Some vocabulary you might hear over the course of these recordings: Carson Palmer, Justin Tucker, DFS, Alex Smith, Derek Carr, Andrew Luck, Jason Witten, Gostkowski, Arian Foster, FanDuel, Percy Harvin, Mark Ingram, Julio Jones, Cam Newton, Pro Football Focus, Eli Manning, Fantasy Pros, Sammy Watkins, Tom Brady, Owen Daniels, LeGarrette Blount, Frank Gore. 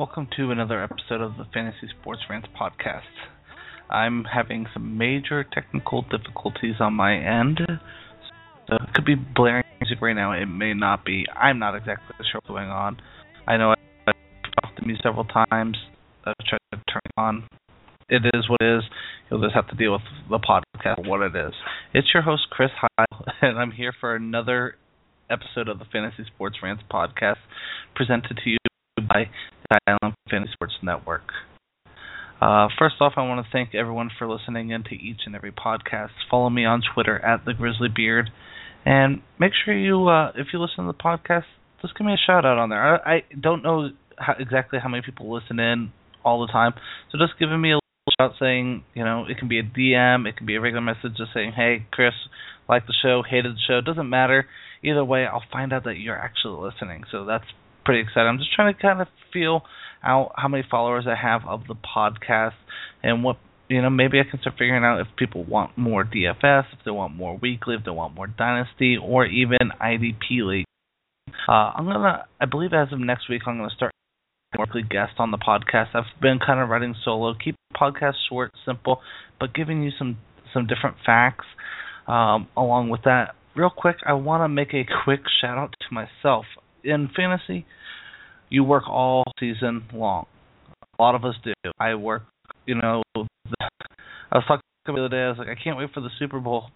Welcome to another episode of the Fantasy Sports Rants podcast. I'm having some major technical difficulties on my end, so it could be blaring music right now. It may not be. I'm not exactly sure what's going on. I know I've talked to me several times. I've tried to turn it on. It is what it is. You'll just have to deal with the podcast for what it is. It's your host, Chris Heil, and I'm here for another episode of the Fantasy Sports Rants podcast presented to you by the Asylum Fantasy Sports Network. First off, I want to thank everyone for listening in to each and every podcast. Follow me on Twitter at TheGrizzlyBeard, and make sure you, if you listen to the podcast, just give me a shout out on there. I don't know exactly how many people listen in all the time, so just giving me a little shout saying, you know, it can be a DM, it can be a regular message just saying, hey, Chris, liked the show, hated the show, doesn't matter. Either way, I'll find out that you're actually listening, so that's pretty excited. I'm just trying to kind of feel out how many followers I have of the podcast and what, you know, maybe I can start figuring out if people want more DFS, if they want more weekly, if they want more dynasty, or even IDP league. I believe as of next week, I'm going to start a weekly guest on the podcast. I've been kind of writing solo, keep the podcast short, simple, but giving you some different facts along with that. Real quick, I want to make a quick shout out to myself. In fantasy, you work all season long. A lot of us do. I work, you know, I was talking about the other day, I was like, I can't wait for the Super Bowl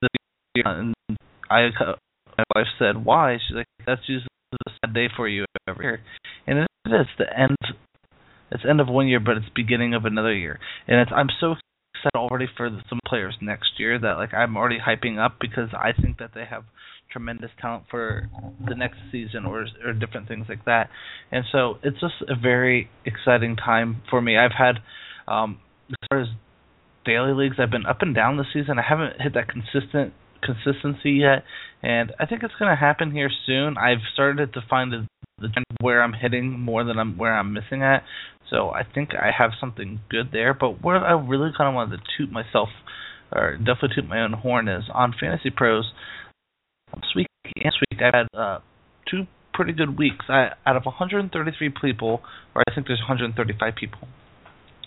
this year. And my wife said, why? She's like, that's usually a sad day for you every year. And it is the end. It's end of one year, but it's beginning of another year. And I'm so excited already for some players next year that, like, I'm already hyping up because I think that they have tremendous talent for the next season or different things like that. And so it's just a very exciting time for me. I've had, as far as daily leagues, I've been up and down this season. I haven't hit that consistency yet, and I think it's going to happen here soon. I've started to find the trend where I'm hitting more than I'm missing at, so I think I have something good there. But what I really kind of wanted to toot my own horn is on Fantasy Pros. This week, I had two pretty good weeks. Out of 133 people, or I think there's 135 people,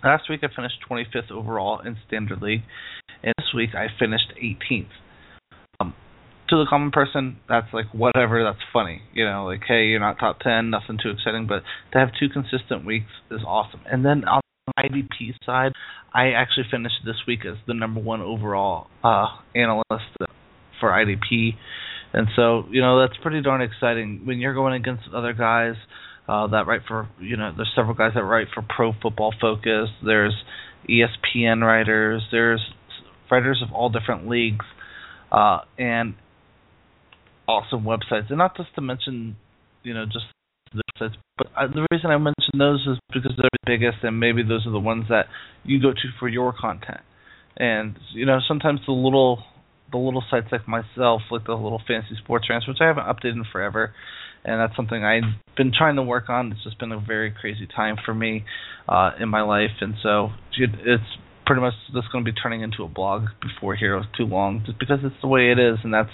last week I finished 25th overall in Standard League, and this week I finished 18th. To the common person, that's like whatever, that's funny. You know, like, hey, you're not top 10, nothing too exciting, but to have two consistent weeks is awesome. And then on the IDP side, I actually finished this week as the number one overall analyst for IDP. And so, you know, that's pretty darn exciting. When you're going against other guys that write for, you know, there's several guys that write for Pro Football Focus. There's ESPN writers. There's writers of all different leagues and awesome websites. And not just to mention, you know, just the websites, but the reason I mention those is because they're the biggest and maybe those are the ones that you go to for your content. And, you know, sometimes the little sites like myself, like the little Fantasy Sports Rants, which I haven't updated in forever, and that's something I've been trying to work on. It's just been a very crazy time for me in my life, and so it's pretty much just going to be turning into a blog before here too long, just because it's the way it is, and that's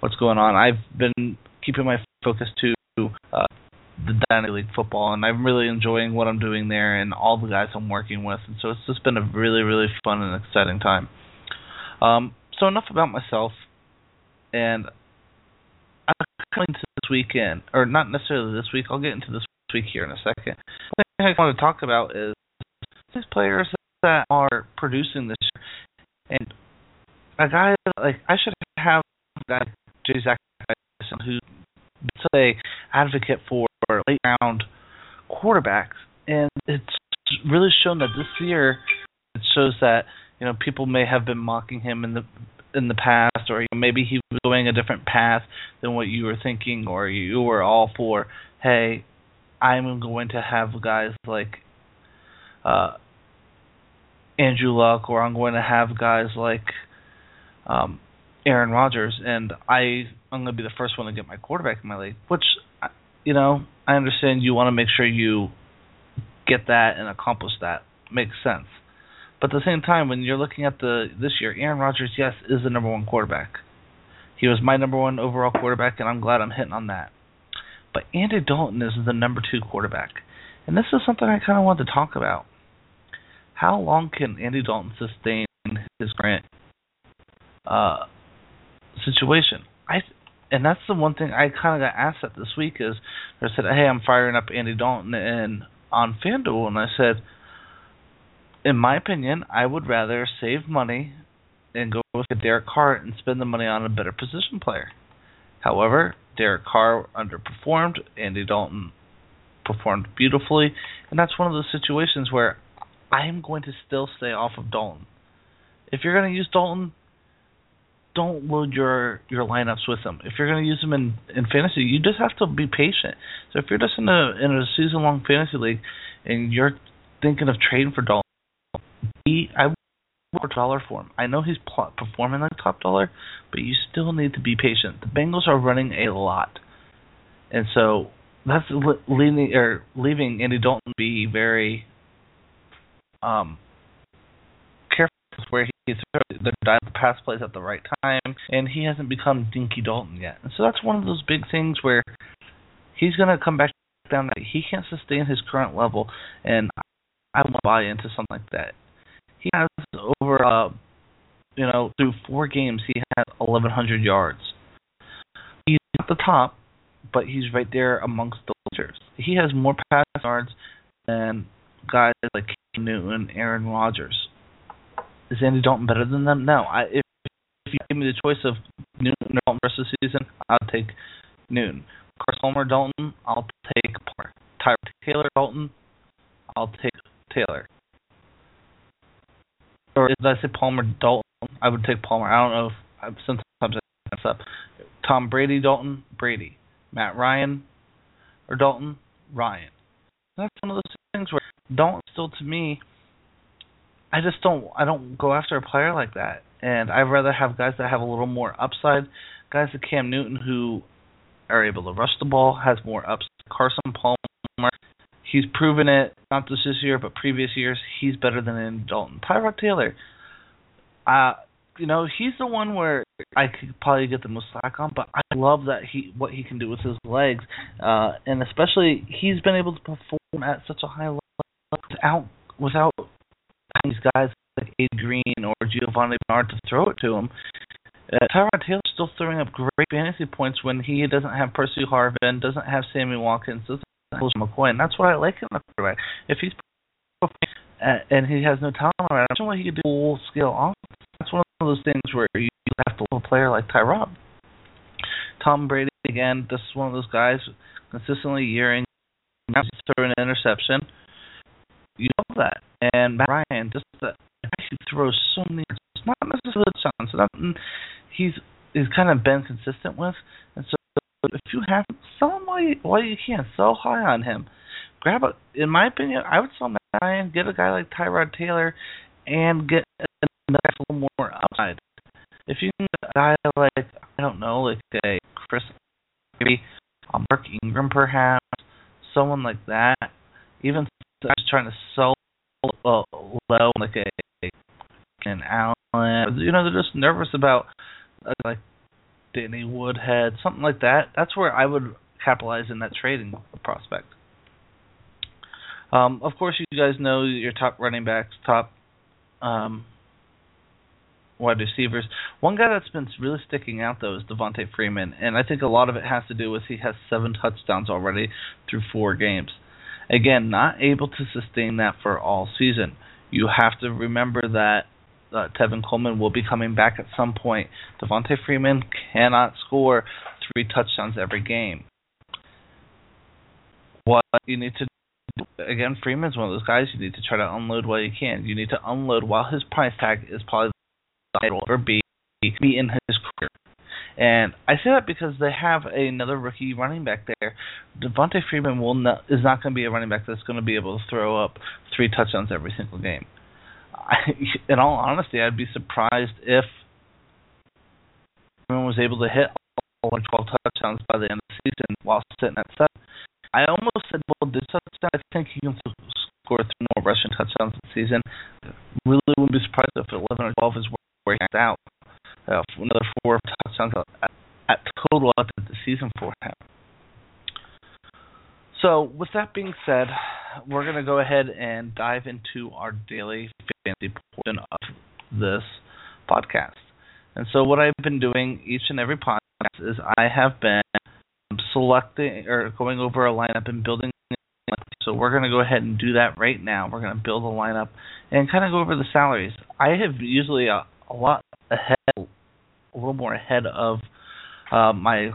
what's going on. I've been keeping my focus to the Dynasty League football, and I'm really enjoying what I'm doing there and all the guys I'm working with, and so it's just been a really, really fun and exciting time. So enough about myself, and I'm coming to this weekend, or not necessarily this week. I'll get into this week here in a second. The thing I want to talk about is these players that are producing this year, and a guy like I should have that Zach Cocker, who's an advocate for late round quarterbacks, and it's really shown that this year it shows that. You know, people may have been mocking him in the past, or maybe he was going a different path than what you were thinking, or you were all for, hey, I'm going to have guys like Andrew Luck, or I'm going to have guys like Aaron Rodgers, and I'm going to be the first one to get my quarterback in my league, which, you know, I understand you want to make sure you get that and accomplish that. Makes sense. But at the same time, when you're looking at this year, Aaron Rodgers, yes, is the number one quarterback. He was my number one overall quarterback, and I'm glad I'm hitting on that. But Andy Dalton is the number two quarterback. And this is something I kind of wanted to talk about. How long can Andy Dalton sustain his Grant situation? And that's the one thing I kind of got asked at this week is, I said, hey, I'm firing up Andy Dalton and on FanDuel, and I said, in my opinion, I would rather save money and go with Derek Carr and spend the money on a better position player. However, Derek Carr underperformed, Andy Dalton performed beautifully, and that's one of those situations where I'm going to still stay off of Dalton. If you're going to use Dalton, don't load your lineups with them. If you're going to use them in fantasy, you just have to be patient. So if you're just in a season-long fantasy league and you're thinking of trading for Dalton, I would lower dollar for him. I know he's performing like top dollar, but you still need to be patient. The Bengals are running a lot. And so that's leaving Andy Dalton be very careful with where he's the pass plays at the right time, and he hasn't become Dinky Dalton yet. And so that's one of those big things where he's going to come back down. He can't sustain his current level, and I won't buy into something like that. He has over, through 4 games, he had 1,100 yards. He's at the top, but he's right there amongst the leaders. He has more pass yards than guys like Cam Newton, Aaron Rodgers. Is Andy Dalton better than them? No. If you give me the choice of Newton or Dalton versus season, I'll take Newton. Carson Palmer, Dalton, I'll take Palmer. Tyrod Taylor, Dalton, I'll take Taylor. Or did I say Palmer, Dalton? I would take Palmer. I don't know if sometimes I mess up. Tom Brady, Dalton, Brady. Matt Ryan or Dalton, Ryan. That's one of those things where Dalton still, to me, I don't go after a player like that. And I'd rather have guys that have a little more upside. Guys like Cam Newton who are able to rush the ball, has more upside. Carson Palmer, he's proven it, not just this year, but previous years, he's better than Andy Dalton. Tyrod Taylor, he's the one where I could probably get the most slack on, but I love that what he can do with his legs. And especially, he's been able to perform at such a high level without these guys like Ade Green or Giovanni Bernard to throw it to him. Tyrod Taylor's still throwing up great fantasy points when he doesn't have Percy Harvin, doesn't have Sammy Watkins, doesn't McCoy, and that's what I like in the quarterback. If he's and he has no talent around, imagine what he could do full scale offense. That's one of those things where you have to love a player like Tyrod. Tom Brady, again, this is one of those guys consistently year in, now he's throwing an interception. You know that. And Matt Ryan, just that he throws so many. It's not necessarily a chance. He's kind of been consistent with, and so. If you have him, sell him while you can. Sell high on him. In my opinion, I would sell Matt Ryan, get a guy like Tyrod Taylor, and get a little more upside. If you can get a guy like, a Chris, maybe a Mark Ingram perhaps, someone like that. Even I was trying to sell low, like an Allen. They're just nervous about, like, Danny Woodhead, something like that. That's where I would capitalize in that trading prospect. Of course, you guys know your top running backs, top wide receivers. One guy that's been really sticking out, though, is Devonta Freeman, and I think a lot of it has to do with he has 7 touchdowns already through 4 games. Again, not able to sustain that for all season. You have to remember that Tevin Coleman will be coming back at some point. Devonta Freeman cannot score 3 touchdowns every game. What you need to do, again, Freeman's one of those guys you need to try to unload while you can. You need to unload while his price tag is probably the highest it will ever be in his career. And I say that because they have another rookie running back there. Devonta Freeman is not going to be a running back that's going to be able to throw up 3 touchdowns every single game. In all honesty, I'd be surprised if everyone was able to hit all 12 touchdowns by the end of the season while sitting at 7. I almost said, well, this touchdown, I think he can score 3 more rushing touchdowns this season. Really wouldn't be surprised if 11 or 12 is where he's out. Another 4 touchdowns at total at the season for him. So, with that being said, we're going to go ahead and dive into our daily fantasy portion of this podcast. And so what I've been doing each and every podcast is I have been selecting or going over a lineup and building a lineup. So we're going to go ahead and do that right now. We're going to build a lineup and kind of go over the salaries. I have usually a lot ahead, a little more ahead of doing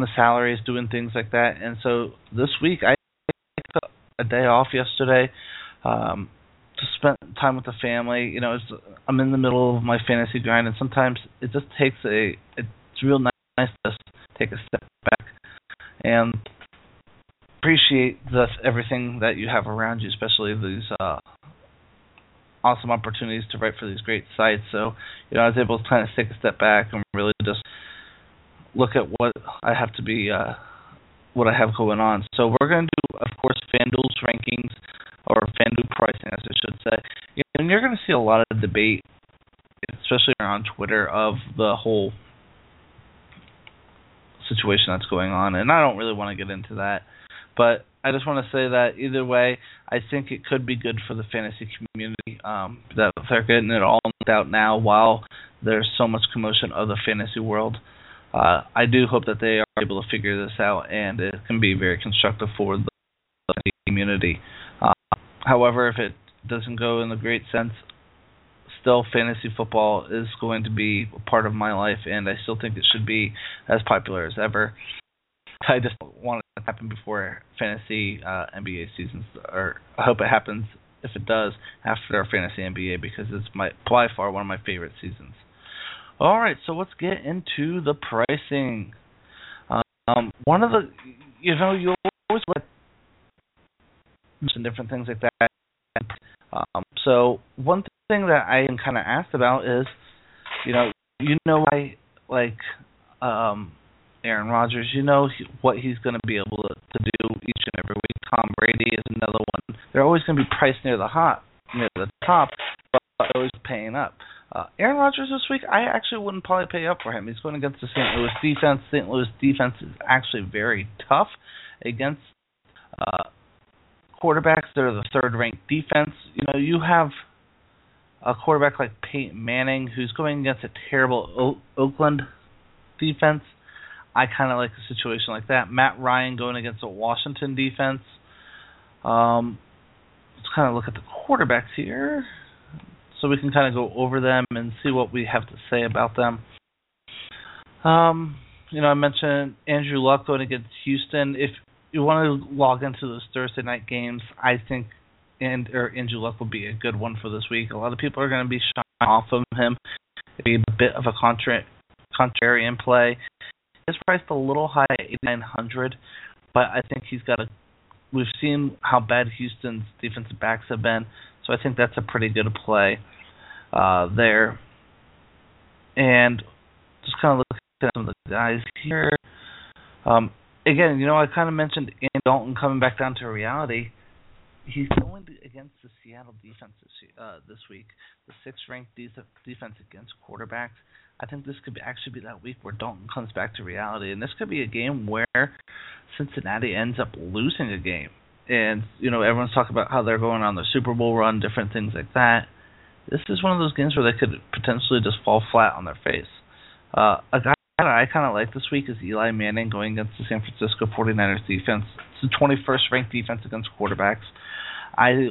the salaries, doing things like that. And so this week I took a day off yesterday to spend time with the family. You know, I'm in the middle of my fantasy grind, and sometimes it just takes it's real nice to take a step back and appreciate everything that you have around you, especially these awesome opportunities to write for these great sites. So, you know, I was able to kind of take a step back and really just look at what I have going on. So we're going to do, of course, FanDuel's rankings, or FanDuel pricing, as I should say. And you're going to see a lot of debate, especially on Twitter, of the whole situation that's going on. And I don't really want to get into that. But I just want to say that either way, I think it could be good for the fantasy community that they're getting it all out now while there's so much commotion of the fantasy world. I do hope that they are able to figure this out, and it can be very constructive for the community. However, if it doesn't go in the great sense, still fantasy football is going to be a part of my life, and I still think it should be as popular as ever. I just want it to happen before fantasy NBA seasons, or I hope it happens, if it does, after our fantasy NBA, because it's by far one of my favorite seasons. All right, so let's get into the pricing. One of the, you always mention different things like that. So one thing that I am kind of asked about is, I like Aaron Rodgers, what he's going to be able to do each and every week. Tom Brady is another one. They're always going to be priced near the top, but always paying up. Aaron Rodgers this week, I actually wouldn't probably pay up for him. He's going against the St. Louis defense. St. Louis defense is actually very tough against quarterbacks. They're the third-ranked defense. You have a quarterback like Peyton Manning who's going against a terrible Oakland defense. I kind of like a situation like that. Matt Ryan going against a Washington defense. Let's kind of look at the quarterbacks here, so we can kind of go over them and see what we have to say about them. I mentioned Andrew Luck going against Houston. If you want to log into those Thursday night games, I think Andrew Luck will be a good one for this week. A lot of people are going to be shying off of him. It'll be a bit of a contrarian play. It's priced a little high at $8,900, but I think we've seen how bad Houston's defensive backs have been, so I think that's a pretty good play there. And just kind of looking at some of the guys here. Again, I kind of mentioned Andy Dalton coming back down to reality. He's going against the Seattle defense this week, the sixth-ranked defense against quarterbacks. I think this could actually be that week where Dalton comes back to reality, and this could be a game where Cincinnati ends up losing a game. And, everyone's talking about how they're going on the Super Bowl run, different things like that. This is one of those games where they could potentially just fall flat on their face. A guy that I kind of like this week is Eli Manning going against the San Francisco 49ers defense. It's the 21st-ranked defense against quarterbacks. I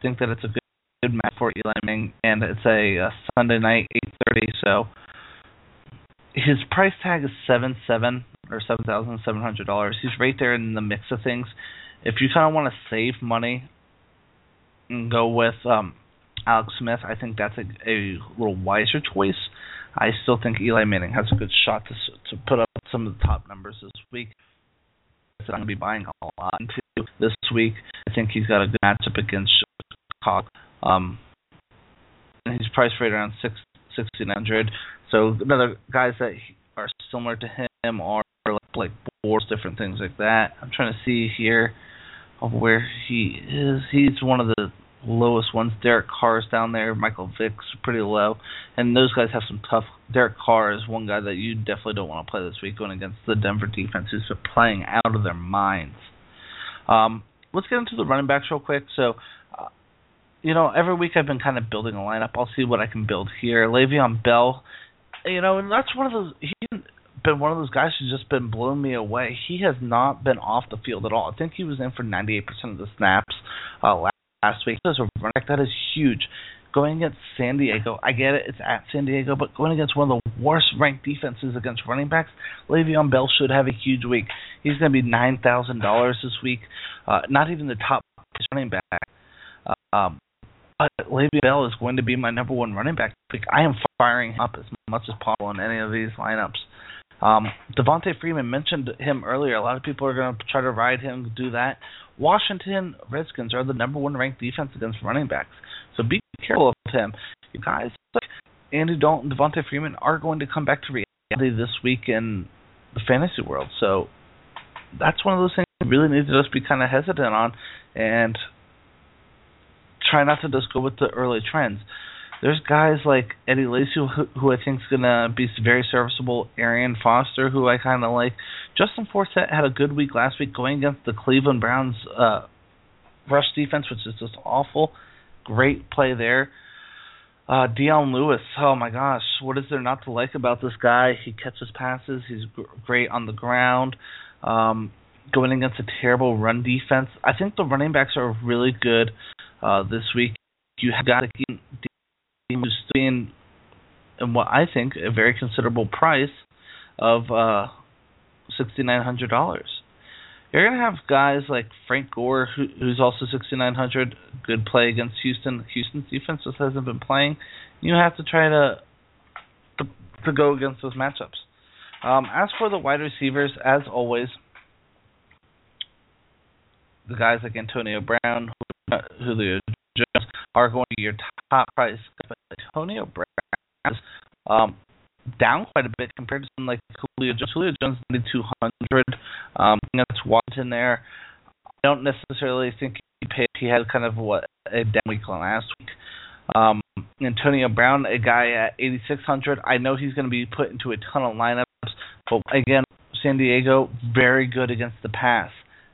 think that it's a good match for Eli Manning, and it's a Sunday night, 8:30, so his price tag is $7,700. He's right there in the mix of things. If you kind of want to save money and go with Alex Smith, I think that's a little wiser choice. I still think Eli Manning has a good shot to put up some of the top numbers this week. I'm going to be buying a lot into this week. I think he's got a good matchup against Chicago. And he's priced right around $6,900. So another guys that are similar to him are like boards, different things like that. I'm trying to see here of where he is. He's one of the lowest ones. Derek Carr is down there. Michael Vick's pretty low. And those guys have some tough. Derek Carr is one guy that you definitely don't want to play this week going against the Denver defense who's playing out of their minds. let's get into the running backs real quick. So, every week I've been kind of building a lineup. I'll see what I can build here. Le'Veon Bell, and that's one of those – he's been one of those guys who's just been blowing me away. He has not been off the field at all. I think he was in for 98% of the snaps last week. That is huge. Going against San Diego, I get it, it's at San Diego, but going against one of the worst-ranked defenses against running backs, Le'Veon Bell should have a huge week. He's going to be $9,000 this week, not even the top running back. But Le'Veon Bell is going to be my number one running back this week. I am firing him up as much as possible in any of these lineups. Devonta Freeman, mentioned him earlier. A lot of people are going to try to ride him, do that. Washington Redskins are the number one ranked defense against running backs. So be careful of him. You guys, like Andy Dalton, Devonta Freeman are going to come back to reality this week in the fantasy world. So that's one of those things you really need to just be kind of hesitant on and try not to just go with the early trends. There's guys like Eddie Lacy, who I think is going to be very serviceable, Arian Foster, who I kind of like. Justin Forsett had a good week last week going against the Cleveland Browns rush defense, which is just awful. Great play there. Dion Lewis, oh my gosh, what is there not to like about this guy? He catches passes. He's great on the ground. Going against a terrible run defense. I think the running backs are really good this week. You have got to keep who's being, in what I think, a very considerable price of $6,900. You're going to have guys like Frank Gore, who's also $6,900. Good play against Houston. Houston's defense just hasn't been playing. You have to try to go against those matchups. As for the wide receivers, as always, the guys like Antonio Brown, Julio Jones are going to be your top price. But Antonio Brown is down quite a bit compared to someone like Julio Jones. Julio Jones is 9,200. That's Watson there. I don't necessarily think he had kind of a down week last week. Antonio Brown, a guy at 8,600. I know he's going to be put into a ton of lineups. But again, San Diego, very good against the pass.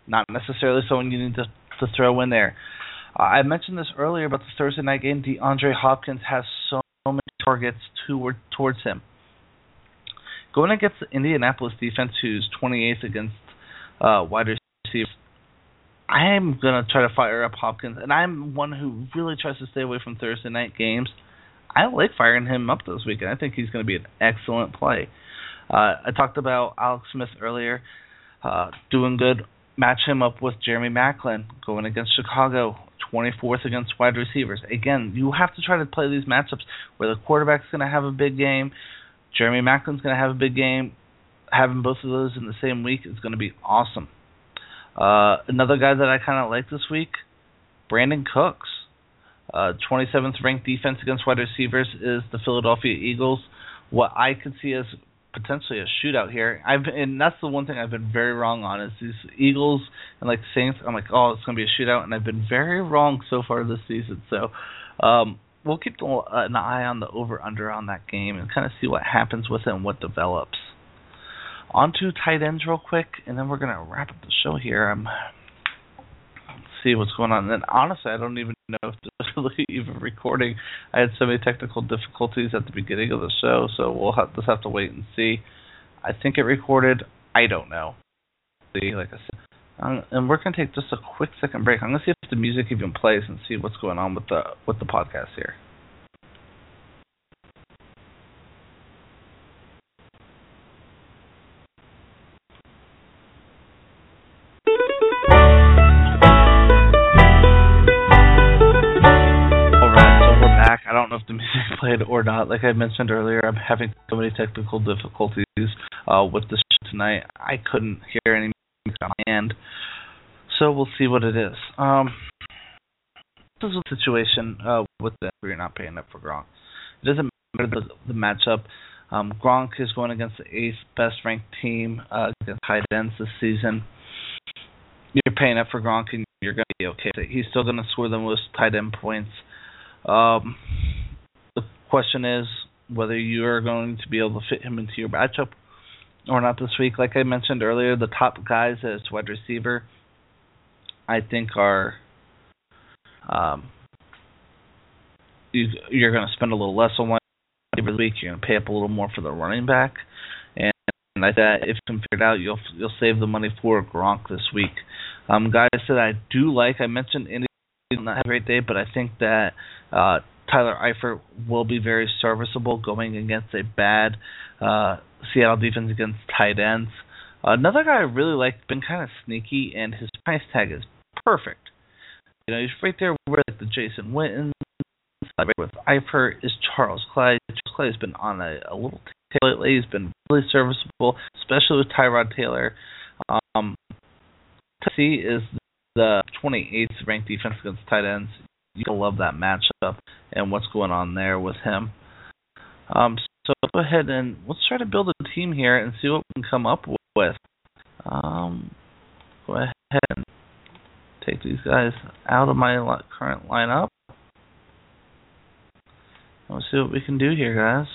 Not necessarily someone you need to throw in there. I mentioned this earlier about the Thursday night game. DeAndre Hopkins has so many targets towards him. Going against the Indianapolis defense, who's 28th against wide receivers, I am going to try to fire up Hopkins, and I'm one who really tries to stay away from Thursday night games. I like firing him up this weekend. I think he's going to be an excellent play. I talked about Alex Smith earlier, doing good. Match him up with Jeremy Maclin going against Chicago, 24th against wide receivers. Again, you have to try to play these matchups where the quarterback's going to have a big game, Jeremy Macklin's going to have a big game. Having both of those in the same week is going to be awesome. Another guy that I kind of like this week, Brandon Cooks. 27th ranked defense against wide receivers is the Philadelphia Eagles. What I could see is potentially a shootout here. And that's the one thing I've been very wrong on is these Eagles and like Saints. I'm like, oh, it's going to be a shootout, and I've been very wrong so far this season. So we'll keep an eye on the over-under on that game and kind of see what happens with it and what develops. On to tight ends real quick, and then we're going to wrap up the show here. Let's see what's going on. And then, honestly, I don't even know if this is even recording. I had so many technical difficulties at the beginning of the show, so we'll just have to wait and see. I think it recorded. I don't know. Like I said. And we're going to take just a quick second break. I'm going to see if the music even plays and see what's going on with the podcast here. All right, so we're back. I don't know if the music played or not. Like I mentioned earlier, I'm having so many technical difficulties with the show tonight. I couldn't hear any music. And so we'll see what it is. This is a situation with them where you're not paying up for Gronk. It doesn't matter the matchup. Gronk is going against the 8th best ranked team against tight ends this season. You're paying up for Gronk and you're going to be okay with it. He's still going to score the most tight end points. The question is whether you're going to be able to fit him into your matchup or not this week. Like I mentioned earlier, the top guys as wide receiver I think are you're going to spend a little less on one every week. You're going to pay up a little more for the running back, and I think that if compared out, you'll save the money for Gronk this week. Guys that I do like, I mentioned Indy did not have a great day, but I think that Tyler Eifert will be very serviceable going against a bad Seattle defense against tight ends. Another guy I really like, been kind of sneaky, and his price tag is perfect. You know, he's right there with the Jason Witten, right with Eifert is Charles Clay. Charles Clay has been on a little tail lately. He's been really serviceable, especially with Tyrod Taylor. Tennessee is the 28th ranked defense against tight ends. You'll love that matchup and what's going on there with him. So go ahead and let's try to build a team here and see what we can come up with. Go ahead and take these guys out of my current lineup. Let's see what we can do here, guys.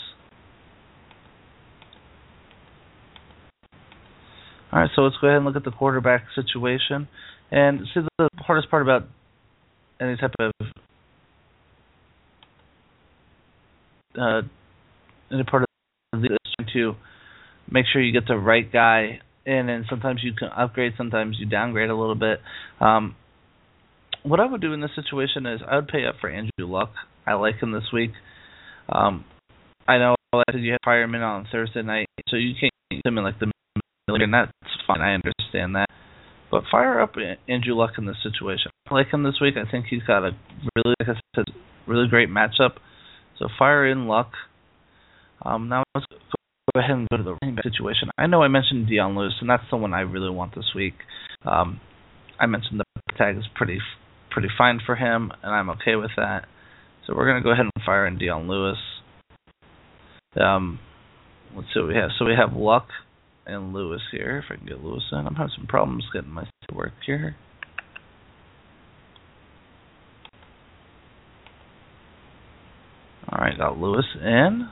All right, so let's go ahead and look at the quarterback situation. And see, the hardest part about any type of any part of the is to make sure you get the right guy in, and sometimes you can upgrade, sometimes you downgrade a little bit. What I would do in this situation is I would pay up for Andrew Luck. I like him this week. I know you have firemen on Thursday night, so you can't use him in like the million. That's fine. I understand that. But fire up Andrew Luck in this situation. I like him this week. I think he's got a really, like I said, really great matchup. So fire in Luck. Now let's go ahead and go to the running back situation. I know I mentioned Dion Lewis, and that's the one I really want this week. I mentioned the tag is pretty fine for him, and I'm okay with that. So we're going to go ahead and fire in Dion Lewis. Let's see what we have. So we have Luck and Lewis here. If I can get Lewis in, I'm having some problems getting my to work here. All right, got Lewis in.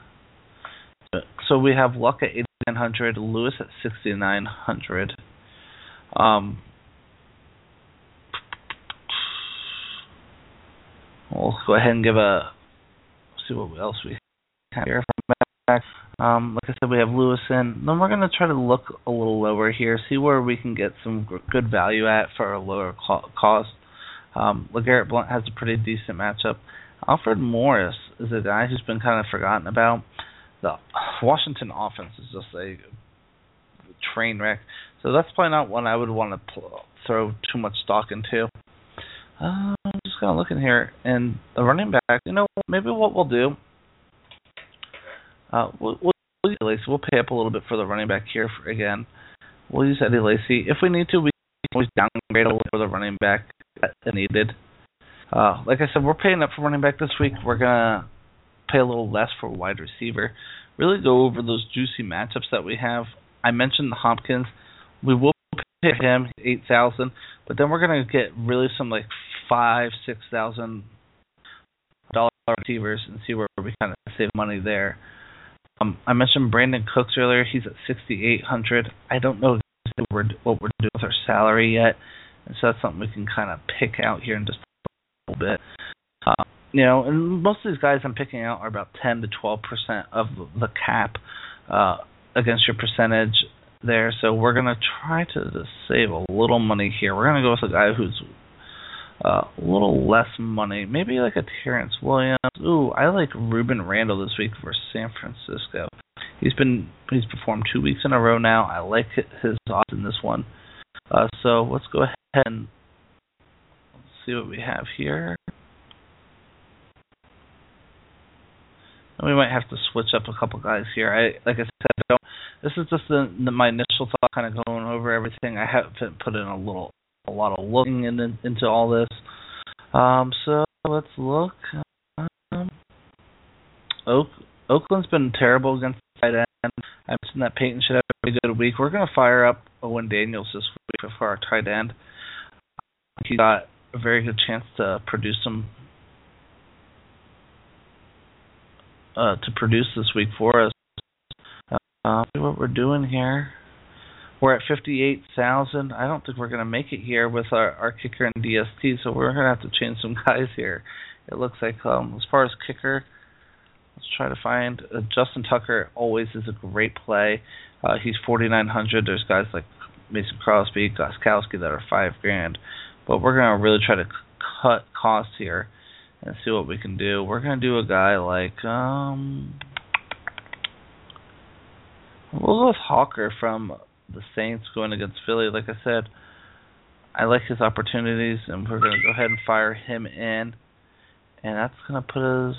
So we have Luck at 8,900, Lewis at 6,900. We'll go ahead and give a see what else we have here. Like I said, we have Lewis in. Then we're going to try to look a little lower here, see where we can get some good value at for a lower cost. LeGarrette Blount has a pretty decent matchup. Alfred Morris is a guy who's been kind of forgotten about. The Washington offense is just a train wreck, so that's probably not one I would want to throw too much stock into. I'm just going to look in here, and the running back, you know, maybe what we'll do, we'll use Eddie Lacy. We'll pay up a little bit for the running back here again. We'll use Eddie Lacy. If we need to, we can always downgrade a little bit for the running back as needed. Like I said, we're paying up for running back this week. We're going to pay a little less for wide receiver. Really go over those juicy matchups that we have. I mentioned the Hopkins. We will pay him 8,000, but then we're going to get really some like $5,000-$6,000 receivers and see where we kind of save money there. I mentioned Brandon Cooks earlier. He's at 6,800. I don't know exactly what we're doing with our salary yet, and so that's something we can kind of pick out here in just a little bit. You know, and most of these guys I'm picking out are about 10 to 12% of the cap against your percentage there. So we're going to try to just save a little money here. We're going to go with a guy who's a little less money. Maybe like a Terrence Williams. Ooh, I like Reuben Randle this week for San Francisco. He's performed 2 weeks in a row now. I like his odds in this one. So let's go ahead and see what we have here. And we might have to switch up a couple guys here. Like I said, this is just my initial thought, kind of going over everything. I haven't put in a lot of looking into all this. So let's look. Oakland's been terrible against the tight end. I mentioned that Peyton should have a pretty good week. We're going to fire up Owen Daniels this week for our tight end. He got a very good chance to produce some. To produce this week for us. See what we're doing here. We're at 58,000. I don't think we're going to make it here with our kicker and DST, so we're going to have to change some guys here. It looks like as far as kicker, let's try to find Justin Tucker always is a great play. He's 4,900. There's guys like Mason Crosby, Gostkowski that are $5,000. But we're going to really try to cut costs here and see what we can do. We're going to do a guy like We'll go with Hawker from the Saints going against Philly. Like I said, I like his opportunities, and we're going to go ahead and fire him in. And that's going to put us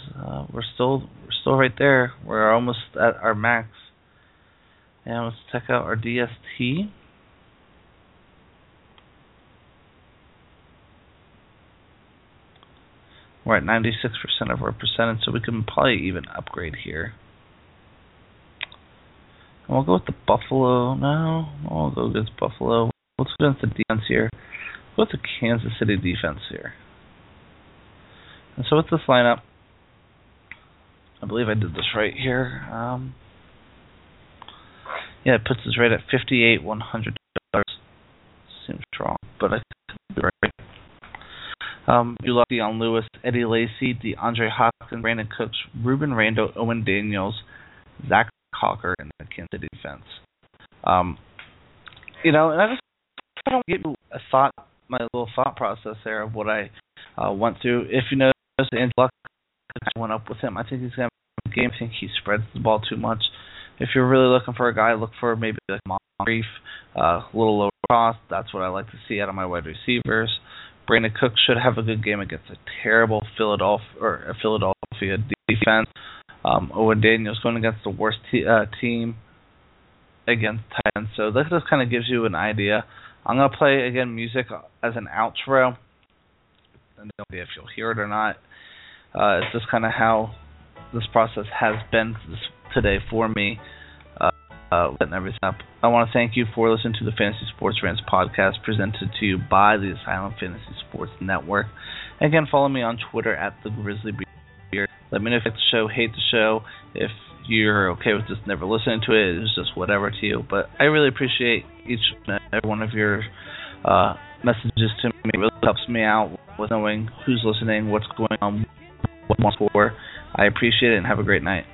we're still right there. We're almost at our max. And let's check out our DST. We're at 96% of our percentage, so we can probably even upgrade here. And we'll go with the Buffalo. No, we'll go against Buffalo. Let's go against the defense here. We'll go with the Kansas City defense here. And so with this lineup, I believe I did this right here. Yeah, it puts us right at $58,100. Seems wrong, but I think it'll be right. You love Dion Lewis, Eddie Lacy, DeAndre Hopkins, Brandon Cooks, Reuben Randle, Owen Daniels, Zach Cocker, and the Kansas City defense. And I don't give you my little thought process there of what I went through. If you notice, Andrew Luck went up with him. I think he's going to have a game. I think he spreads the ball too much. If you're really looking for a guy, look for maybe like Moncrief, a little lower cost. That's what I like to see out of my wide receivers. Brandon Cooks should have a good game against a terrible Philadelphia defense. Owen Daniels going against the worst team against Titans. So this just kind of gives you an idea. I'm going to play, again, music as an outro. I don't know if you'll hear it or not. It's just kind of how this process has been today for me. Setting everything up. I want to thank you for listening to the Fantasy Sports Rants podcast presented to you by the Asylum Fantasy Sports Network. Again, follow me on Twitter at TheGrizzlyBeard. Let me know if you like the show, hate the show, if you're okay with just never listening to it, it's just whatever to you. But I really appreciate each and every one of your messages to me. It really helps me out with knowing who's listening, what's going on, what wants for. I appreciate it, and have a great night.